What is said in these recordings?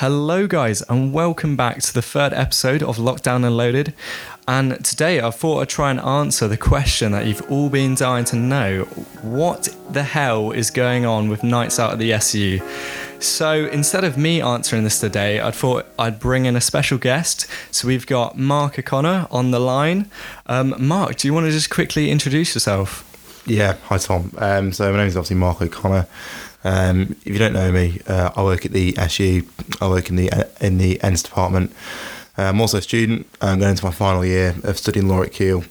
Hello guys, and welcome back to the third episode of Lockdown Unloaded. And today I thought I'd try and answer the question that you've all been dying to know. What the hell is going on with nights out at the SU? So instead of me answering this today, I thought I'd bring in a special guest. So we've got Mark O'Connor on the line. Mark, do you want to just quickly introduce yourself? Yeah, hi Tom. So my name is obviously Mark O'Connor. If you don't know me, I work at the SU. I work in the ENS department. I'm also a student. I'm going into my final year of studying law at Keele.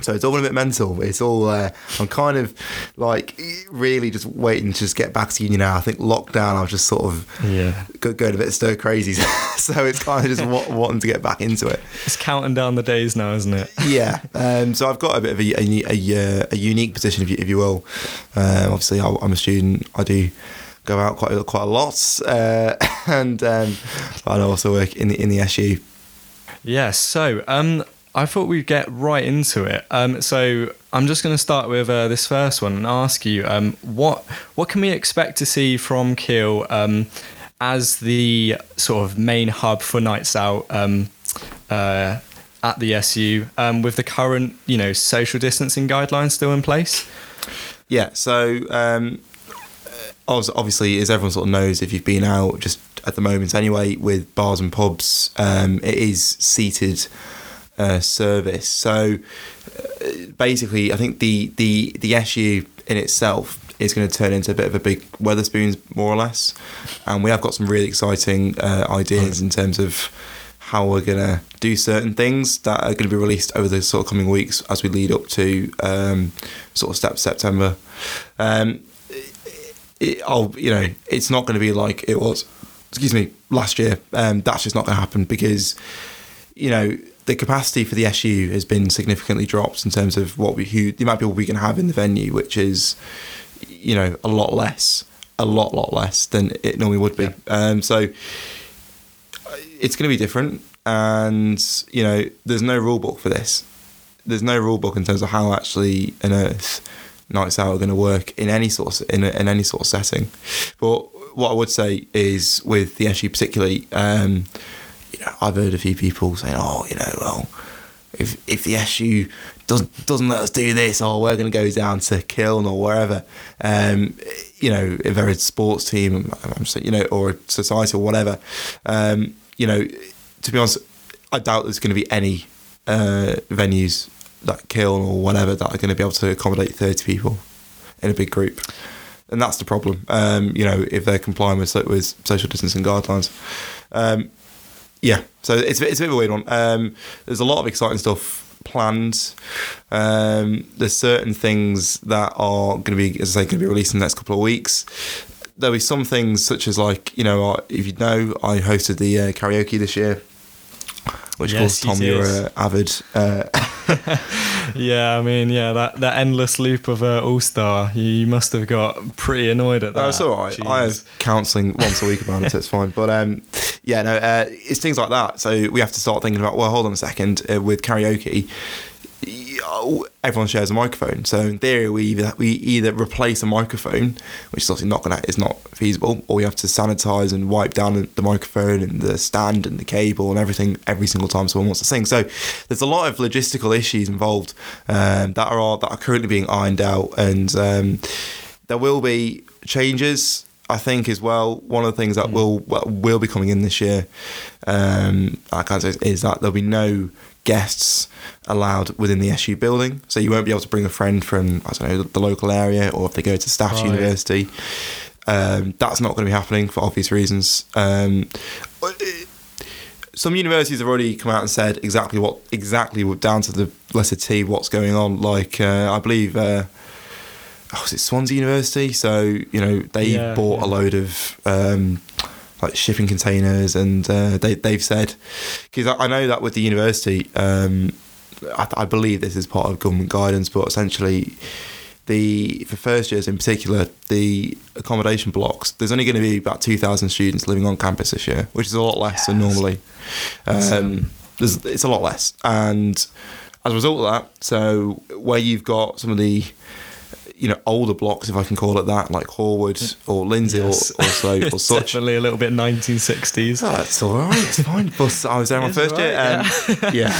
So it's all a bit mental. It's all I'm kind of like really just waiting to just get back to uni now. I think lockdown, I was just sort of going a bit stir crazy. So it's kind of just wanting to get back into it. It's counting down the days now, isn't it? Yeah. So I've got a bit of a unique position, if you will. Obviously, I'm a student. I do go out quite a lot, and I also work in the SU. Yeah. So I thought we'd get right into it. So I'm just going to start with this first one and ask you, what can we expect to see from Keele as the sort of main hub for nights out at the SU with the current, social distancing guidelines still in place? Yeah. So obviously, as everyone sort of knows, if you've been out just at the moment anyway with bars and pubs, it is seated service. So basically, I think the SU in itself is going to turn into a bit of a big Wetherspoons, more or less. And we have got some really exciting ideas in terms of how we're going to do certain things that are going to be released over the sort of coming weeks as we lead up to sort of September. It's not going to be like it was, last year. That's just not going to happen because, the capacity for the SU has been significantly dropped in terms of the amount of people we can have in the venue, which is, a lot less than it normally would be. Yeah. So it's going to be different, and there's no rule book for this. There's no rule book in terms of how actually on earth nights out are going to work in any sort of, in any sort of setting. But what I would say is with the SU particularly. I've heard a few people saying, if the SU doesn't let us do this, we're going to go down to Kiln or wherever, if they're a sports team, or a society or whatever, to be honest, I doubt there's going to be any venues like Kiln or whatever that are going to be able to accommodate 30 people in a big group. And that's the problem, if they're complying with social distancing guidelines. Yeah, so it's a bit of a weird one. There's a lot of exciting stuff planned. There's certain things that are going to be, as I say, going to be released in the next couple of weeks. There'll be some things such as I hosted the karaoke this year, which of course, Tom, you're avid. That endless loop of All-Star, you must have got pretty annoyed at that. That's all right. Jeez. I have counselling once a week about it, so it's fine. But it's things like that. So we have to start thinking about, well, hold on a second, with karaoke, everyone shares a microphone. So in theory, we either replace a microphone, which is obviously not feasible, or we have to sanitize and wipe down the microphone and the stand and the cable and everything every single time someone wants to sing. So there's a lot of logistical issues involved that are currently being ironed out, and there will be changes. I think as well, one of the things that will be coming in this year, I can't say, is that there'll be no guests allowed within the SU building, so you won't be able to bring a friend from the local area, or if they go to Staffs University. That's not going to be happening for obvious reasons. Some universities have already come out and said exactly down to the letter T what's going on. Like I believe. Was it Swansea University? So they bought a load of shipping containers, and they've said, because I know that with the university, I believe this is part of government guidance, but essentially for first years in particular, the accommodation blocks, there's only going to be about 2,000 students living on campus this year, which is a lot less than normally. It's a lot less, and as a result of that, so where you've got some of the you know, older blocks, if I can call it that, like Horwood or Lindsay, yes, or so, or such. Definitely a little bit 1960s. Oh, that's all right. It's fine. But I was there my first year. Yeah.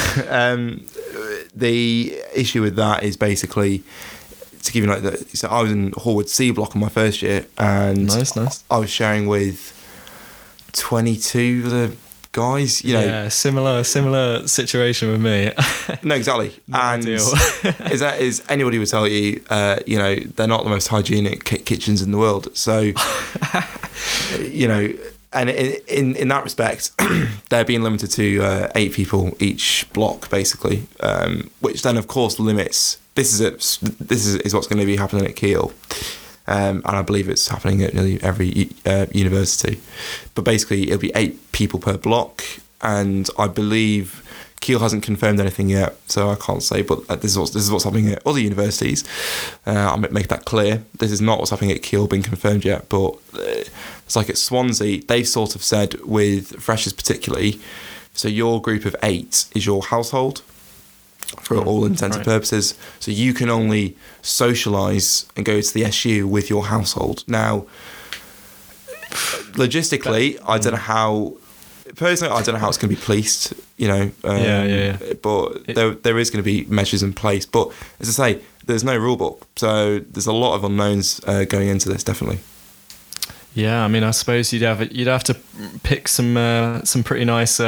The issue with that is basically, to give you like the, so I was in Horwood C block on my first year, and nice. I was sharing with 22 other guys, you know. Yeah, similar situation with me. No, exactly. And is anybody would tell you, you know, they're not the most hygienic kitchens in the world. So, you know, and in that respect, they're being limited to 8 people each block, basically, which then of course limits. This is what's going to be happening at Keele, and I believe it's happening at nearly every university. But basically, it'll be 8 people per block, and I believe Keele hasn't confirmed anything yet, so I can't say. But this is what's happening at other universities. I'll make that clear. This is not what's happening at Keele, being confirmed yet. But it's like at Swansea, they've sort of said with freshers particularly. So your group of 8 is your household, for all intents and purposes. So you can only socialise and go to the SU with your household. Now, logistically, I don't know how it's going to be policed, you know. But there is going to be measures in place. But as I say, there's no rule book. So there's a lot of unknowns going into this, definitely. Yeah, I mean, I suppose you'd have to pick some pretty nice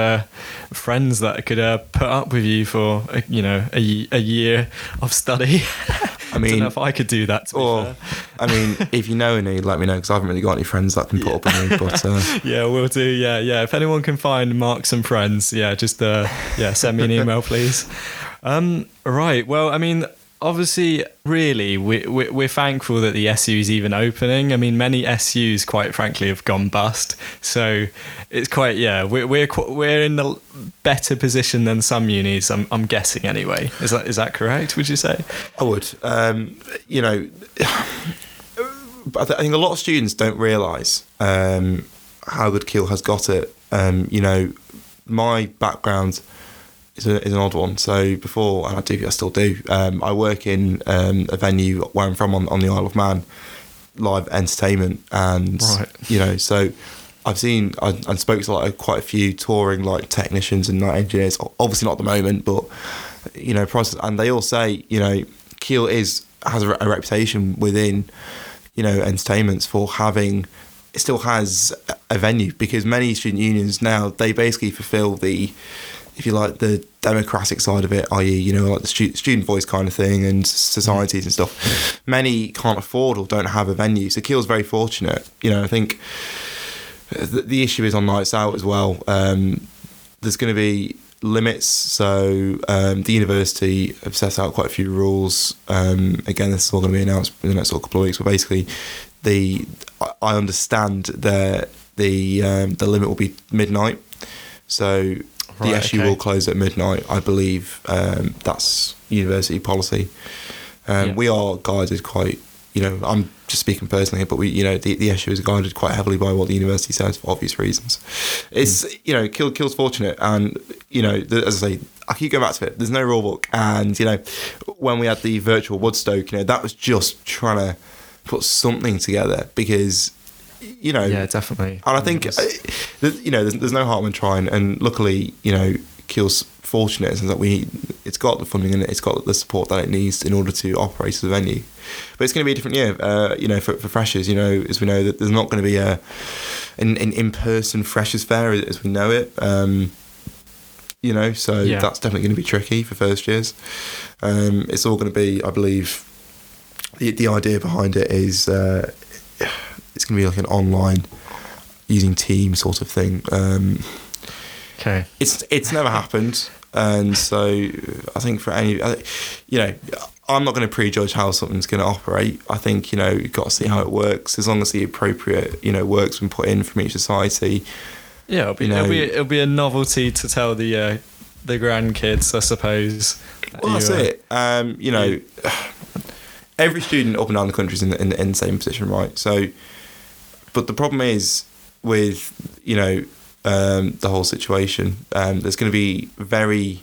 friends that could put up with you for a year of study. I mean, I don't know if I could do that. To be fair. I mean, if you know any, let me know, because I haven't really got any friends that can put up with me. But yeah, we'll do. Yeah. If anyone can find Mark some friends, just send me an email, please. Right. Well, I mean, obviously, really, we're thankful that the SU is even opening. I mean, many SUs, quite frankly, have gone bust. So it's quite, we're in the better position than some unis, I'm guessing anyway. Is that correct, would you say? I would. But I think a lot of students don't realise how good Keele has got it. My background is an odd one. So before, and I still do, I work in a venue where I'm from on the Isle of Man, live entertainment, and so I've seen and spoke to quite a few touring technicians and night engineers. Obviously not at the moment, but process, and they all say Keele has a reputation within entertainments for having. It still has a venue, because many student unions now, they basically fulfil the, if you like, the democratic side of it, i.e., the student voice kind of thing, and societies and stuff. Many can't afford or don't have a venue, so Keele's very fortunate. I think the issue is on nights out as well. There's going to be limits, so the university have set out quite a few rules. Again, this is all going to be announced in the next couple of weeks. But basically, I understand that the limit will be midnight. So the SU will close at midnight, I believe. That's university policy. We are guided quite, I'm just speaking personally, but we, the SU is guided quite heavily by what the university says for obvious reasons. It's, Keele's fortunate. And, as I say, I keep going back to it. There's no rule book. And, when we had the virtual Woodstoke, that was just trying to put something together, because... Yeah, definitely. And I think, there's no harm in trying. And luckily, Keele's fortunate in that it's got the funding and it's got the support that it needs in order to operate as a venue. But it's going to be a different year, for freshers. As we know, that there's not going to be an in-person freshers fair as we know it. That's definitely going to be tricky for first years. It's all going to be, I believe, the idea behind it is. It's going to be like an online, using Teams sort of thing. Okay. It's never happened. And so I think for any... I'm not going to prejudge how something's going to operate. I think, you've got to see how it works, as long as the appropriate, work's been put in from each society. Yeah, it'll be a novelty to tell the grandkids, I suppose. Well, that's it. Every student up and down the country is in the same position, right? So... But the problem is with, the whole situation, there's going to be very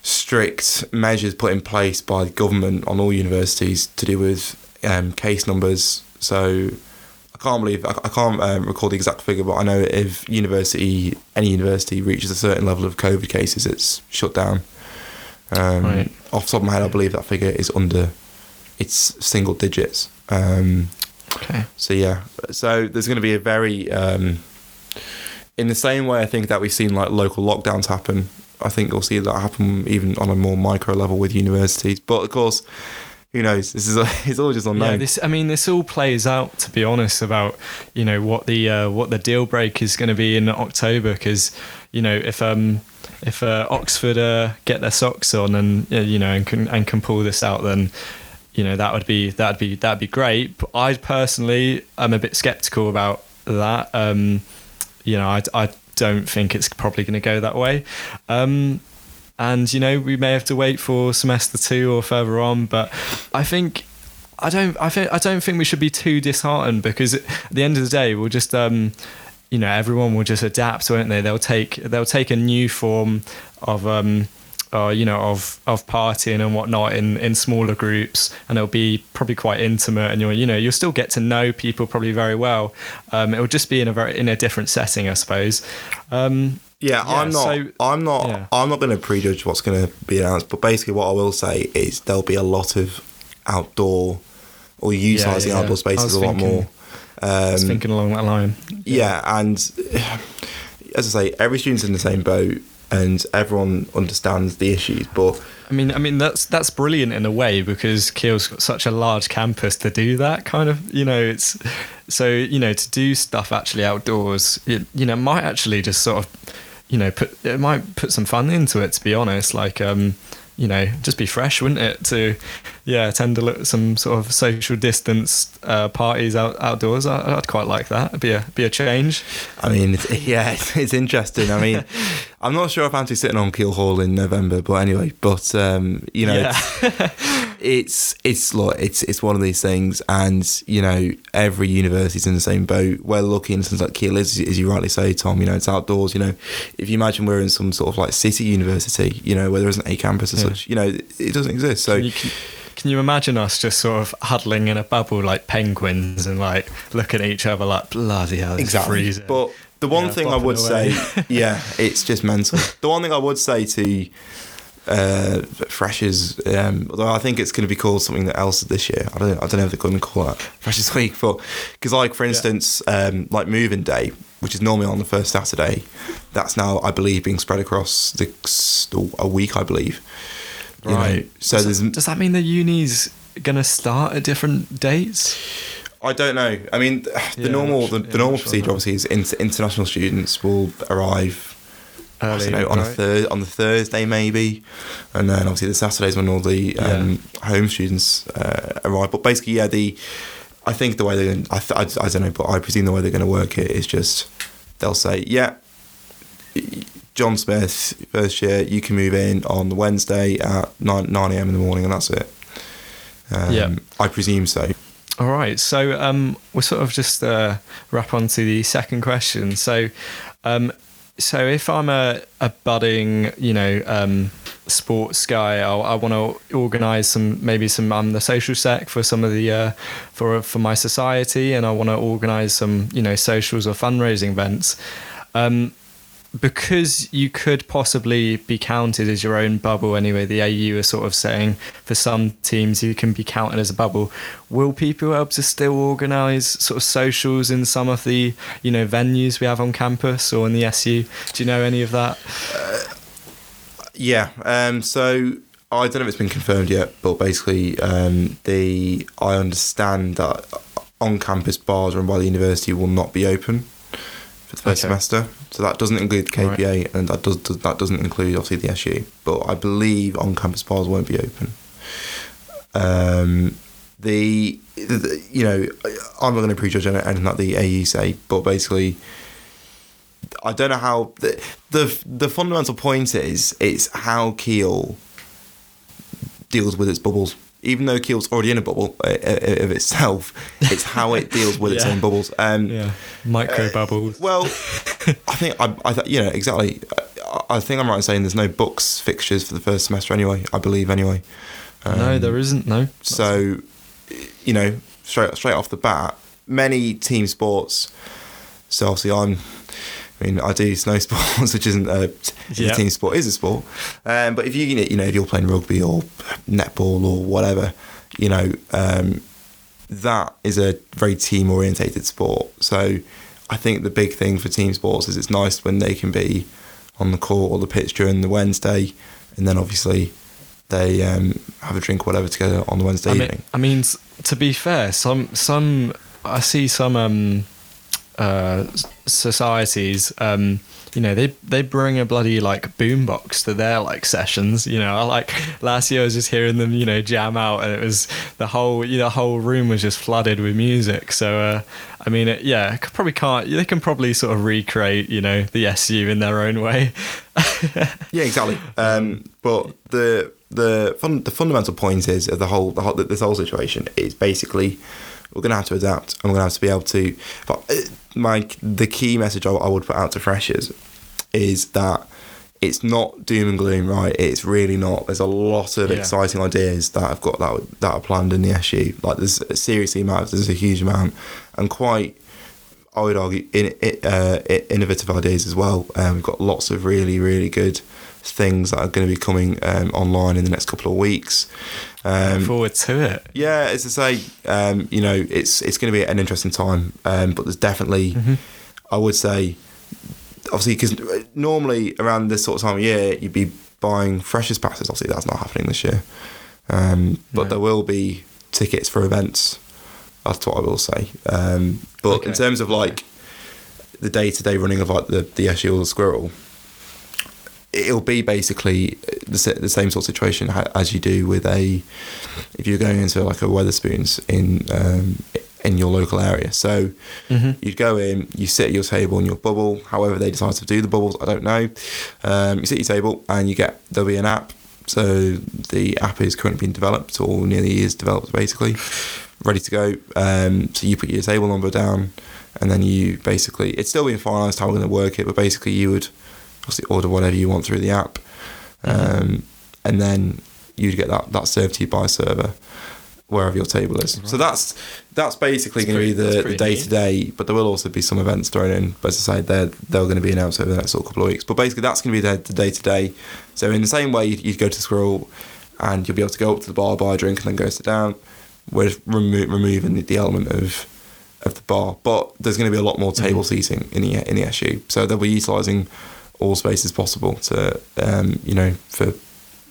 strict measures put in place by the government on all universities to do with case numbers. So I can't recall the exact figure, but I know if any university reaches a certain level of COVID cases, it's shut down. Right. Off the top of my head, I believe that figure is it's single digits. Okay. So yeah, so there's going to be a very in the same way I think that we've seen like local lockdowns happen, I think we'll see that happen even on a more micro level with universities. But of course, who knows? It's all just unknown. Yeah, this all plays out, to be honest, about what the deal break is going to be in October, because if Oxford get their socks on and can pull this out, then that'd be great. But I personally am a bit sceptical about that. I don't think it's probably going to go that way. And, we may have to wait for semester 2 or further on, but I don't think we should be too disheartened, because at the end of the day, we'll just, everyone will just adapt, won't they? They'll take a new form of partying and whatnot in smaller groups, and it'll be probably quite intimate, and you'll still get to know people probably very well. It'll just be in a different setting, I suppose. I'm not going to prejudge what's going to be announced, but basically what I will say is there'll be a lot of outdoor or utilising outdoor spaces a lot more. I was thinking along that line. Yeah, and as I say, every student's in the same boat and everyone understands the issues, but I mean that's brilliant in a way, because Keele's got such a large campus to do that kind of, it's so, to do stuff actually outdoors, it might actually just sort of, put some fun into it, to be honest. Like, just be fresh, wouldn't it? To, attend some sort of social distance parties outdoors. I'd quite like that. It'd be a change. I mean, it's interesting. I mean, I'm not sure if I fancy sitting on Keele Hall in November, but anyway. But it's one of these things, and every university's in the same boat. We're lucky in things like Keele is, as you rightly say, Tom. It's outdoors. If you imagine we're in some sort of like city university, where there isn't a campus or such, it doesn't exist. So. Can you imagine us just sort of huddling in a bubble like penguins and like looking at each other like, bloody hell, it's freezing. But the one thing I would say, it's just mental. The one thing I would say to freshers, although I think it's going to be called something else this year. I don't know if they're going to call that Freshers Week, but because for instance, moving day, which is normally on the first Saturday, that's now I believe being spread across a week, I believe. Right. So does that mean the uni's going to start at different dates? I don't know. I mean, the normal procedure obviously is international students will arrive early, on the Thursday maybe, and then obviously the Saturday's when all the home students arrive. But basically, I think the way they're going, I don't know, but I presume the way they're going to work it is just they'll say, John Smith, first year, you can move in on the Wednesday at 9 a.m. in the morning, and that's it. I presume so. All right, so we'll sort of just wrap on to the second question. So, so if I'm a budding, sports guy, I want to organise some the social sec for some of the for my society, and I want to organise some socials or fundraising events. Because you could possibly be counted as your own bubble anyway, the AU are sort of saying for some teams you can be counted as a bubble. Will people be able to still organise sort of socials in some of the venues we have on campus or in the SU? Do you know any of that? So I don't know if it's been confirmed yet, but basically I understand that on-campus bars run by the university will not be open for the first semester. So that doesn't include the KPA, right, and that doesn't include obviously the SU. But I believe on-campus bars won't be open. I'm not going to prejudge anything that the AU say, but basically, I don't know how the fundamental point is. It's how Keele deals with its bubbles. Even though Keele's already in a bubble of itself, it's how it deals with its own bubbles. Micro bubbles. Well, I think I think I'm right in saying there's no books fixtures for the first semester anyway. I believe anyway. No, there isn't. No. So you know, straight off the bat, many team sports. So obviously I do snow sports, which isn't a team sport, is a sport. But if if you're playing rugby or netball or whatever, that is a very team orientated sport. So I think the big thing for team sports is it's nice when they can be on the court or the pitch during the Wednesday, and then obviously they have a drink or whatever together on the Wednesday evening. I mean, to be fair, I see some. Societies, they bring a bloody like boombox to their like sessions. Last year I was just hearing them jam out, and it was the whole room was just flooded with music. So they can probably sort of recreate the SU in their own way. Yeah, exactly. But the fundamental point is this whole situation is basically, we're going to have to adapt, and we're going to have to be able to. But the key message I would put out to freshers is that it's not doom and gloom, right? It's really not. There's a lot of exciting ideas that I've got that are planned in the SU. Like, there's a huge amount, and quite, I would argue, innovative ideas as well. We've got lots of really, really good things that are going to be coming online in the next couple of weeks. Look forward to it. Yeah, as I say, it's going to be an interesting time. But there's definitely, I would say, obviously, because normally around this sort of time of year, you'd be buying freshers passes. Obviously, that's not happening this year. But there will be tickets for events. That's what I will say. But in terms of the day-to-day running of the SU or the Squirrel, it'll be basically the same sort of situation as you do with if you're going into a Wetherspoons in your local area. So you go in, you sit at your table in your bubble, however they decide to do the bubbles, I don't know. You sit at your table and there'll be an app. So the app is currently being developed, or nearly is developed, basically, ready to go. So you put your table number down, and then you basically, it's still being finalised how we're going to work it, but basically you would obviously order whatever you want through the app, and then you'd get that served to you by a server wherever your table is. Right. So that's basically going to be the day to day, but there will also be some events thrown in. But as I say, they're going to be announced over the next sort of couple of weeks. But basically, that's going to be the day to day. So in the same way, you'd go to the Squirrel, and you'll be able to go up to the bar, buy a drink, and then go sit down. We're removing the element of the bar, but there's going to be a lot more table seating in the SU. So they'll be utilising all spaces possible to for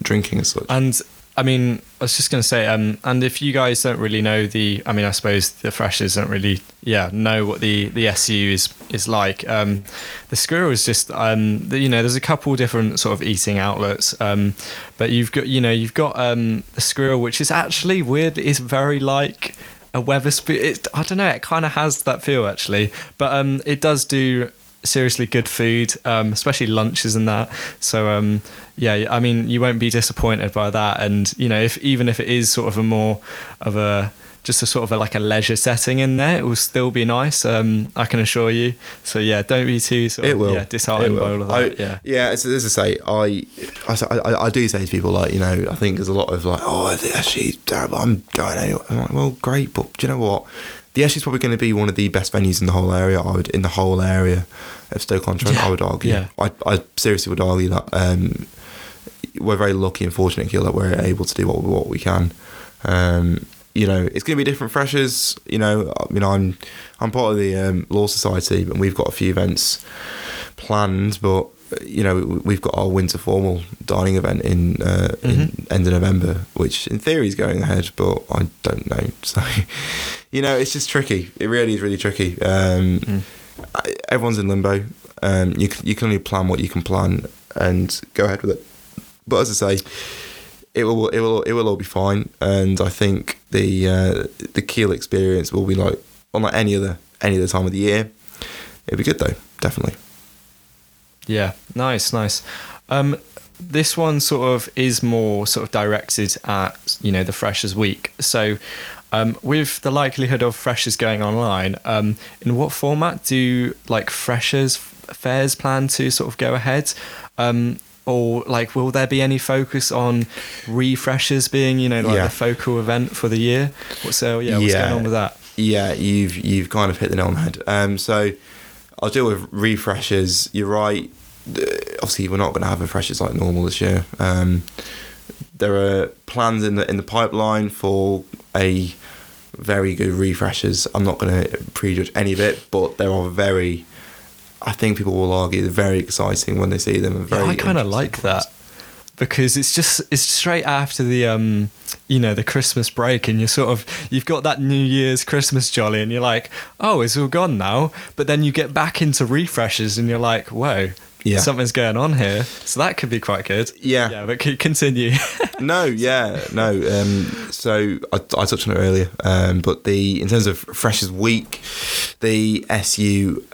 drinking and such. And I mean, I was just going to say, and if you guys don't really know I suppose the freshers don't really know what the SU is like. The Squirrel is just there's a couple different sort of eating outlets, but you've got the Squirrel, which is actually weird. It's very like a Wetherspoons. I don't know. It kind of has that feel actually, but it does do seriously good food, especially lunches and that. So I mean, you won't be disappointed by that. And if it is sort of a more of a just a sort of a, like a leisure setting in there, it will still be nice, I can assure you. So don't be too disheartened by all of that. As I say, I do say to people, I think there's a lot of she's terrible, I'm going anyway. I'm like, well, great, but do you know what? The SU is probably going to be one of the best venues in the whole area. In the whole area of Stoke-on-Trent, I would argue. Yeah. I seriously would argue that we're very lucky and fortunate here that we're able to do what we can. It's going to be different freshers. I'm part of the Law Society, and we've got a few events planned, but we've got our winter formal dining event in end of November, which in theory is going ahead, but I don't know. So, it's just tricky. It really is really tricky. Everyone's in limbo. You can only plan what you can plan and go ahead with it. But as I say, it will all be fine. And I think the Keele experience will be unlike any other time of the year. It'll be good though, definitely. Yeah, nice. This one sort of is more sort of directed at the freshers week. So with the likelihood of freshers going online, in what format do freshers fairs plan to sort of go ahead? or like will there be any focus on refreshers being, you know, like the focal event for the year? So what's going on with that? Yeah, you've kind of hit the nail on the head. So I'll deal with refreshers. You're right. Obviously, we're not going to have refreshers like normal this year. There are plans in the pipeline for a very good refreshers. I'm not going to prejudge any of it, but there are very, I think people will argue, they're very exciting when they see them. And very I kind of like that. Because it's straight after the the Christmas break, and you've got that New Year's Christmas jolly, and you're like, oh, it's all gone now. But then you get back into refreshers, and you're like, whoa, something's going on here. So that could be quite good. Yeah, but continue. No. So I touched on it earlier, but in terms of Freshers Week, the SU.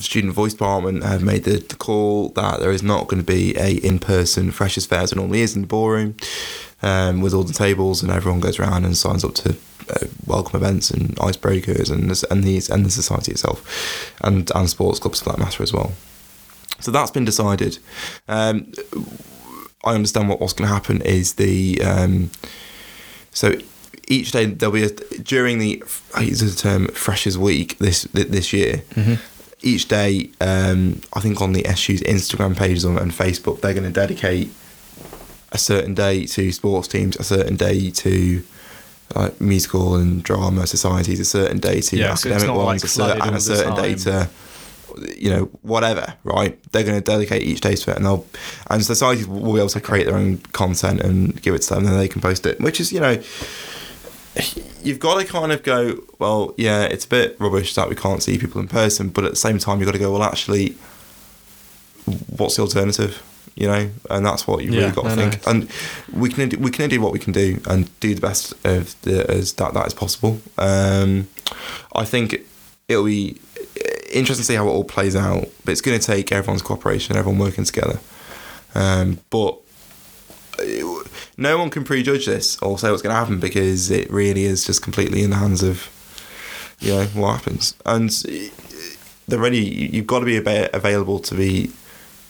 Student voice department have made the call that there is not going to be a in-person freshers fair as it normally is in the ballroom, with all the tables, and everyone goes around and signs up to welcome events and icebreakers and the society itself and sports clubs for that matter as well. So that's been decided. I understand what's going to happen is each day there'll be during the I use the term Freshers Week this year. Mm-hmm. Each day, I think on the SU's Instagram pages and Facebook, they're going to dedicate a certain day to sports teams, a certain day to musical and drama societies, a certain day to academic ones, and a certain day to whatever. Right? They're going to dedicate each day to it, and societies will be able to create their own content and give it to them, and then they can post it, which is You've got to kind of go, well, yeah, it's a bit rubbish that we can't see people in person, but at the same time, you've got to go, well, actually, what's the alternative? And that's what you really got to think. And we can do what we can do and do the best of that is possible. I think it'll be interesting to see how it all plays out, but it's going to take everyone's cooperation, everyone working together. But no one can prejudge this or say what's going to happen, because it really is just completely in the hands of what happens. And they're ready. You've got to be available to be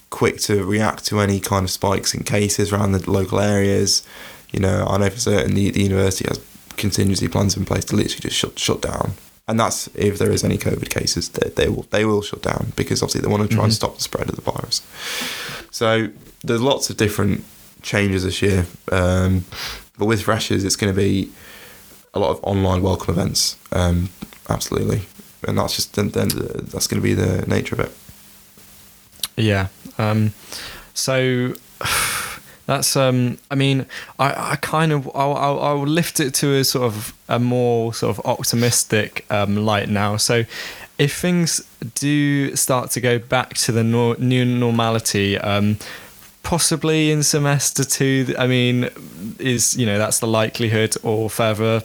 quick to react to any kind of spikes in cases around the local areas. I know for certain the university has contingency plans in place to literally just shut down. And that's if there is any COVID cases, they will shut down, because obviously they want to try and stop the spread of the virus. So there's lots of different changes this year, but with freshers it's going to be a lot of online welcome events, absolutely, and that's just that's going to be the nature of it. So that's I'll lift it to a more optimistic light now. So if things do start to go back to the new normality, possibly in semester 2, is that's the likelihood, or further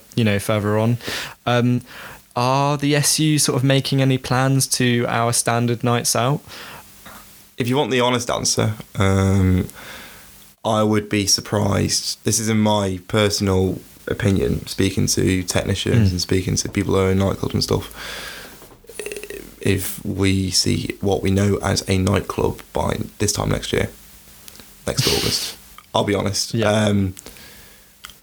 on. Are the SU making any plans to our standard nights out? If you want the honest answer, I would be surprised. This is in my personal opinion, speaking to technicians and speaking to people who are in nightclubs and stuff. If we see what we know as a nightclub by this time next year, next August, I'll be honest. Yeah.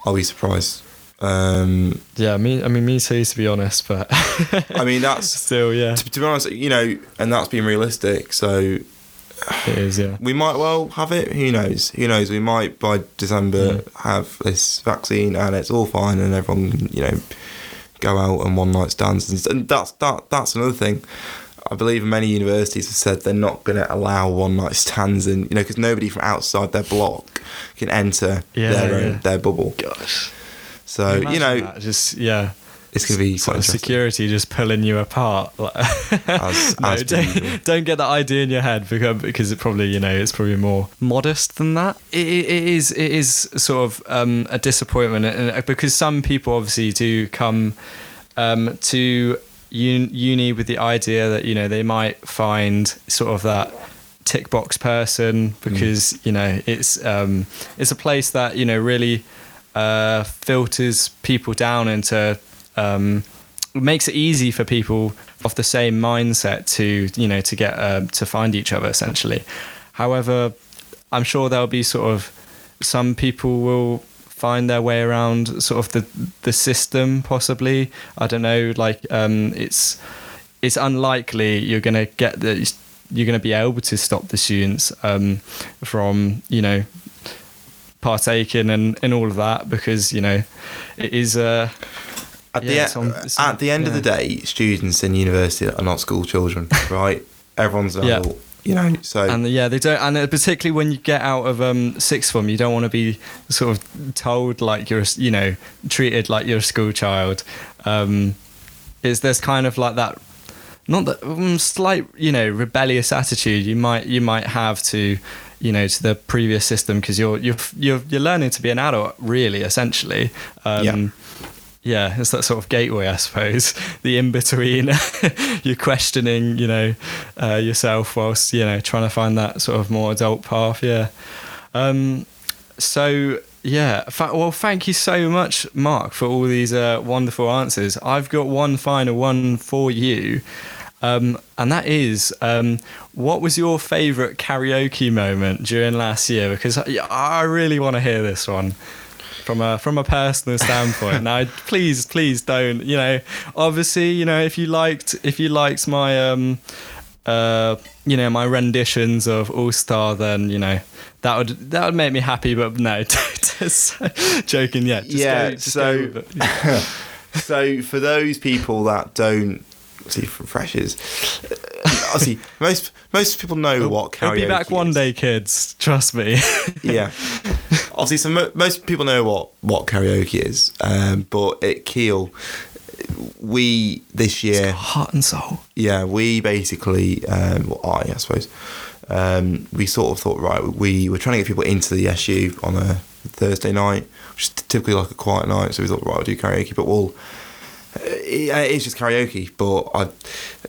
I'll be surprised. Me too, to be honest. But that's still To be honest, and that's being realistic. So it is. Yeah, we might well have it. Who knows? We might by December have this vaccine and it's all fine and everyone go out and one night stands and that's another thing. I believe many universities have said they're not going to allow one-night stands, and because nobody from outside their block can enter their bubble. Gosh, so that. It's going to be quite interesting. Security just pulling you apart. Don't get that idea in your head, because it probably it's probably more modest than that. It is a disappointment, and because some people obviously do come to uni with the idea that they might find that tick box person, because it's a place that really filters people down into makes it easy for people of the same mindset to find each other essentially. However, I'm sure there'll be sort of some people will find their way around sort of the system, possibly. I don't know, like it's unlikely you're going to get that you're going to be able to stop the students from, you know, partaking and all of that, because, you know, it is at the end of the day, students in university are not school children, right? Everyone's an adult. You know, so they don't, and particularly when you get out of sixth form, you don't want to be sort of told like you're, you know, treated like you're a school child. There's kind of like that, not that slight, you know, rebellious attitude you might have to, you know, to the previous system, because you're learning to be an adult, really, essentially. Yeah, it's that sort of gateway, I suppose, the in-between. You're questioning, you know, yourself whilst, you know, trying to find that sort of more adult path, Well, thank you so much, Mark, for all these wonderful answers. I've got one final one for you, and that is, what was your favourite karaoke moment during last year? Because I really want to hear this one. From a personal standpoint, now please don't, you know, obviously, you know, if you liked my you know, my renditions of All Star, then, you know, that would make me happy. But no, joking. Yeah. Just go. So for those people that don't see from freshers, obviously most people know what karaoke. We'll be back one day, kids. Trust me. Yeah. Obviously, most people know what karaoke is, but at Keele, we this year... It's got heart and soul. Yeah, we basically, I suppose, we sort of thought, right, we were trying to get people into the SU on a Thursday night, which is typically like a quiet night, so we thought, right, we'll do karaoke, but it's just karaoke, but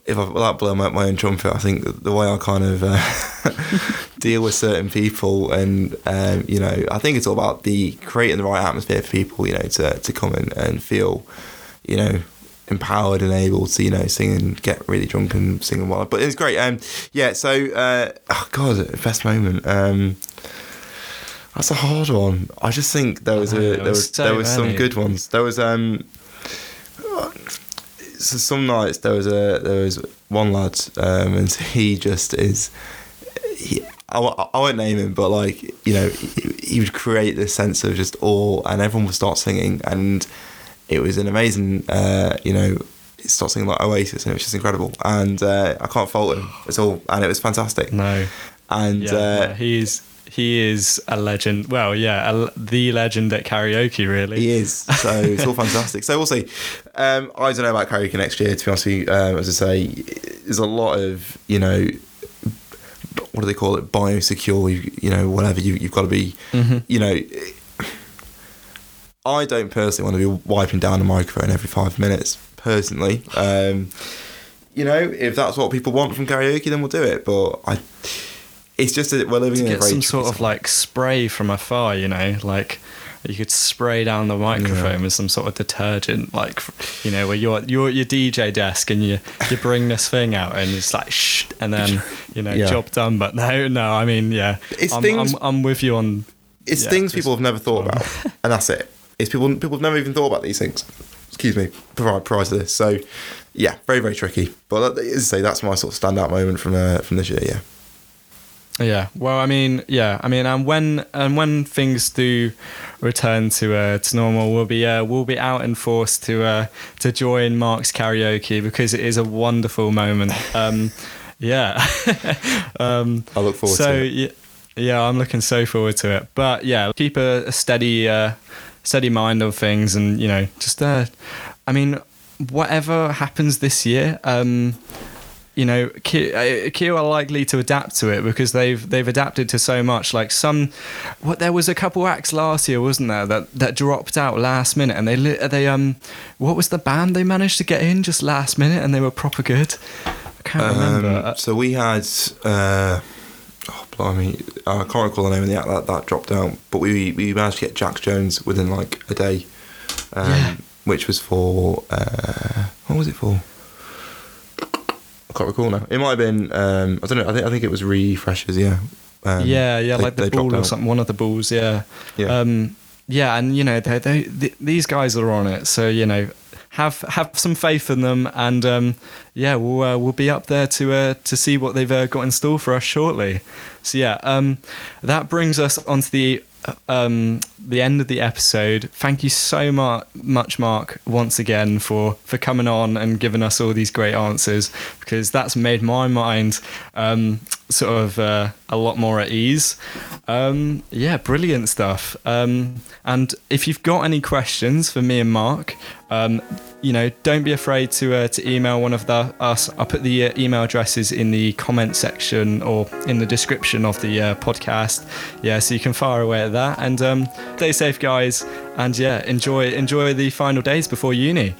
if I without blowing my own trumpet, I think the way I kind of deal with certain people, and you know, I think it's all about the creating the right atmosphere for people, you know, to come and feel, you know, empowered and able to, you know, sing and get really drunk and sing and wild. But it was great. Best moment. That's a hard one. I just think there was some good ones. There was so some nights there was one lad, and he just is. I won't name him, but, like, you know, he would create this sense of just awe, and everyone would start singing, and it was an amazing, you know, start singing like Oasis, and it was just incredible, and I can't fault him at all, and it was fantastic. No, and he is a legend. Well, yeah, the legend at karaoke, really. He is. So it's all fantastic. So we'll see. I don't know about karaoke next year, to be honest with you. As I say, there's a lot of, you know, what do they call it? Biosecure, you know, whatever. You've got to be, you know... I don't personally want to be wiping down a microphone every 5 minutes, personally. You know, if that's what people want from karaoke, then we'll do it. But it's just that we're living in a very... Get some sort of, like, spray from afar, you know? Like, you could spray down the microphone with some sort of detergent, like, you know, where you're at your DJ desk and you bring this thing out and it's like, shh, and then, you know, job done. But no, I mean, yeah. I'm with you on... It's things people have never thought about, and that's it. It's people have never even thought about these things. Excuse me, prior to this. So, yeah, very, very tricky. But as I say, that's my sort of standout moment from this year, yeah. Yeah, well, I mean, and when things do return to normal, we'll be out in force to join Mark's karaoke, because it is a wonderful moment. I look forward to it. Yeah, I'm looking so forward to it. But yeah, keep a steady mind on things, and, you know, just I mean, whatever happens this year, you know, Keele are likely to adapt to it, because they've adapted to so much. Like there was a couple acts last year, wasn't there, that dropped out last minute, and they what was the band they managed to get in just last minute, and they were proper good. I can't remember. So we had I can't recall the name of the act that dropped out, but we managed to get Jax Jones within like a day, which was for what was it for? I can't recall now. It might have been I don't know. I think it was refreshers. Yeah, like the ball or something, one of the balls, and you know, they these guys are on it, so you know, have some faith in them, and we'll be up there to see what they've got in store for us shortly. So that brings us onto the end of the episode. Thank you so much, Mark, once again for coming on and giving us all these great answers, because that's made my mind a lot more at ease. Brilliant stuff. And if you've got any questions for me and Mark, don't be afraid to email one of us. I'll put the email addresses in the comment section or in the description of the podcast. So you can fire away at that. And stay safe, guys. And enjoy the final days before uni.